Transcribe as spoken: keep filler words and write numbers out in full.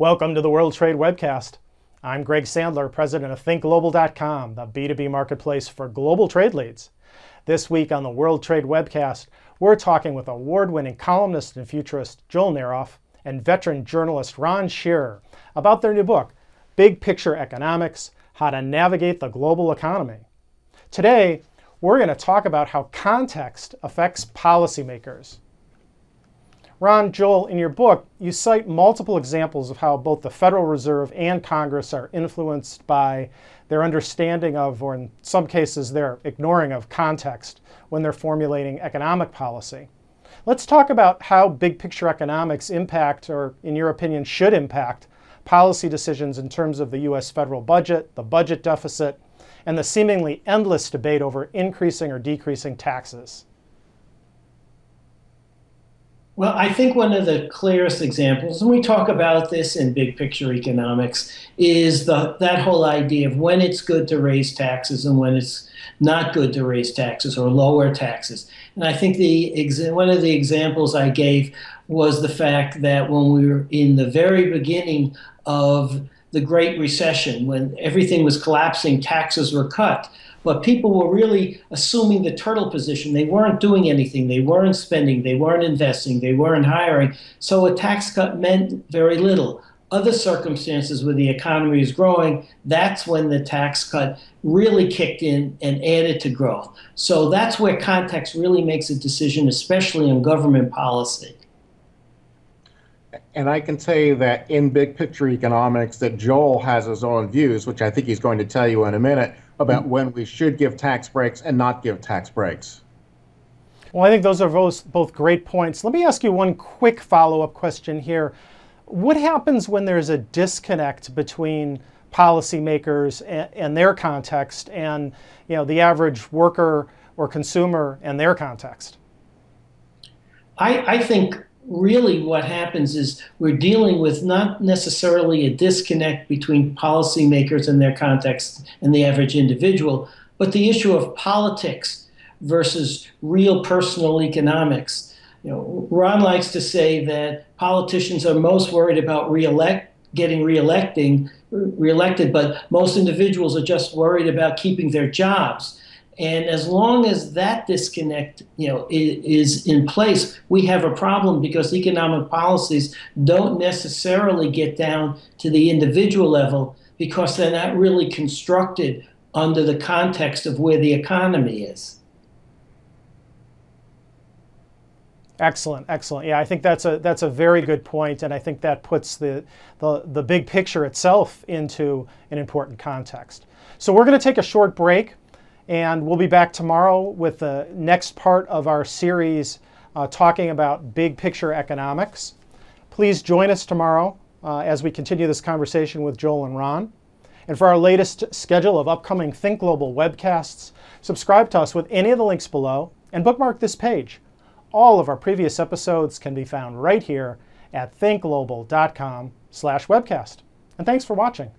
Welcome to the World Trade Webcast. I'm Greg Sandler, president of Think Global dot com, the B two B marketplace for global trade leads. This week on the World Trade Webcast, we're talking with award-winning columnist and futurist Joel Naroff and veteran journalist Ron Scherer about their new book, Big Picture Economics: How to Navigate the Global Economy. Today, we're going to talk about how context affects policymakers. Ron, Joel, in your book, you cite multiple examples of how both the Federal Reserve and Congress are influenced by their understanding of, or in some cases, their ignoring of, context when they're formulating economic policy. Let's talk about how big picture economics impact, or in your opinion, should impact, policy decisions in terms of the U S federal budget, the budget deficit, and the seemingly endless debate over increasing or decreasing taxes. Well, I think one of the clearest examples, and we talk about this in Big Picture Economics, is the, that whole idea of when it's good to raise taxes and when it's not good to raise taxes or lower taxes. And I think the exa- one of the examples I gave was the fact that when we were in the very beginning of the Great Recession, when everything was collapsing, taxes were cut. But people were really assuming the turtle position. They weren't doing anything. They weren't spending. They weren't investing. They weren't hiring. So a tax cut meant very little. Other circumstances where the economy is growing, that's when the tax cut really kicked in and added to growth. So that's where context really makes a decision, especially in government policy. And I can tell you that in Big Picture Economics that Joel has his own views, which I think he's going to tell you in a minute, about when we should give tax breaks and not give tax breaks. Well, I think those are both great points. Let me ask you one quick follow-up question here. What happens when there's a disconnect between policymakers and their context and, you know, the average worker or consumer and their context? I, I think really what happens is we're dealing with not necessarily a disconnect between policymakers and their context and the average individual, but the issue of politics versus real personal economics. You know, Ron likes to say that politicians are most worried about re-elect, getting re-electing, re-elected, but most individuals are just worried about keeping their jobs. And as long as that disconnect, you know, is in place, we have a problem because economic policies don't necessarily get down to the individual level because they're not really constructed under the context of where the economy is. Excellent, excellent. Yeah, I think that's a that's a very good point, and I think that puts the the, the big picture itself into an important context. So we're going to take a short break. And we'll be back tomorrow with the next part of our series uh, talking about big picture economics. Please join us tomorrow uh, as we continue this conversation with Joel and Ron. And for our latest schedule of upcoming Think Global webcasts, subscribe to us with any of the links below and bookmark this page. All of our previous episodes can be found right here at think global dot com slash webcast. And thanks for watching.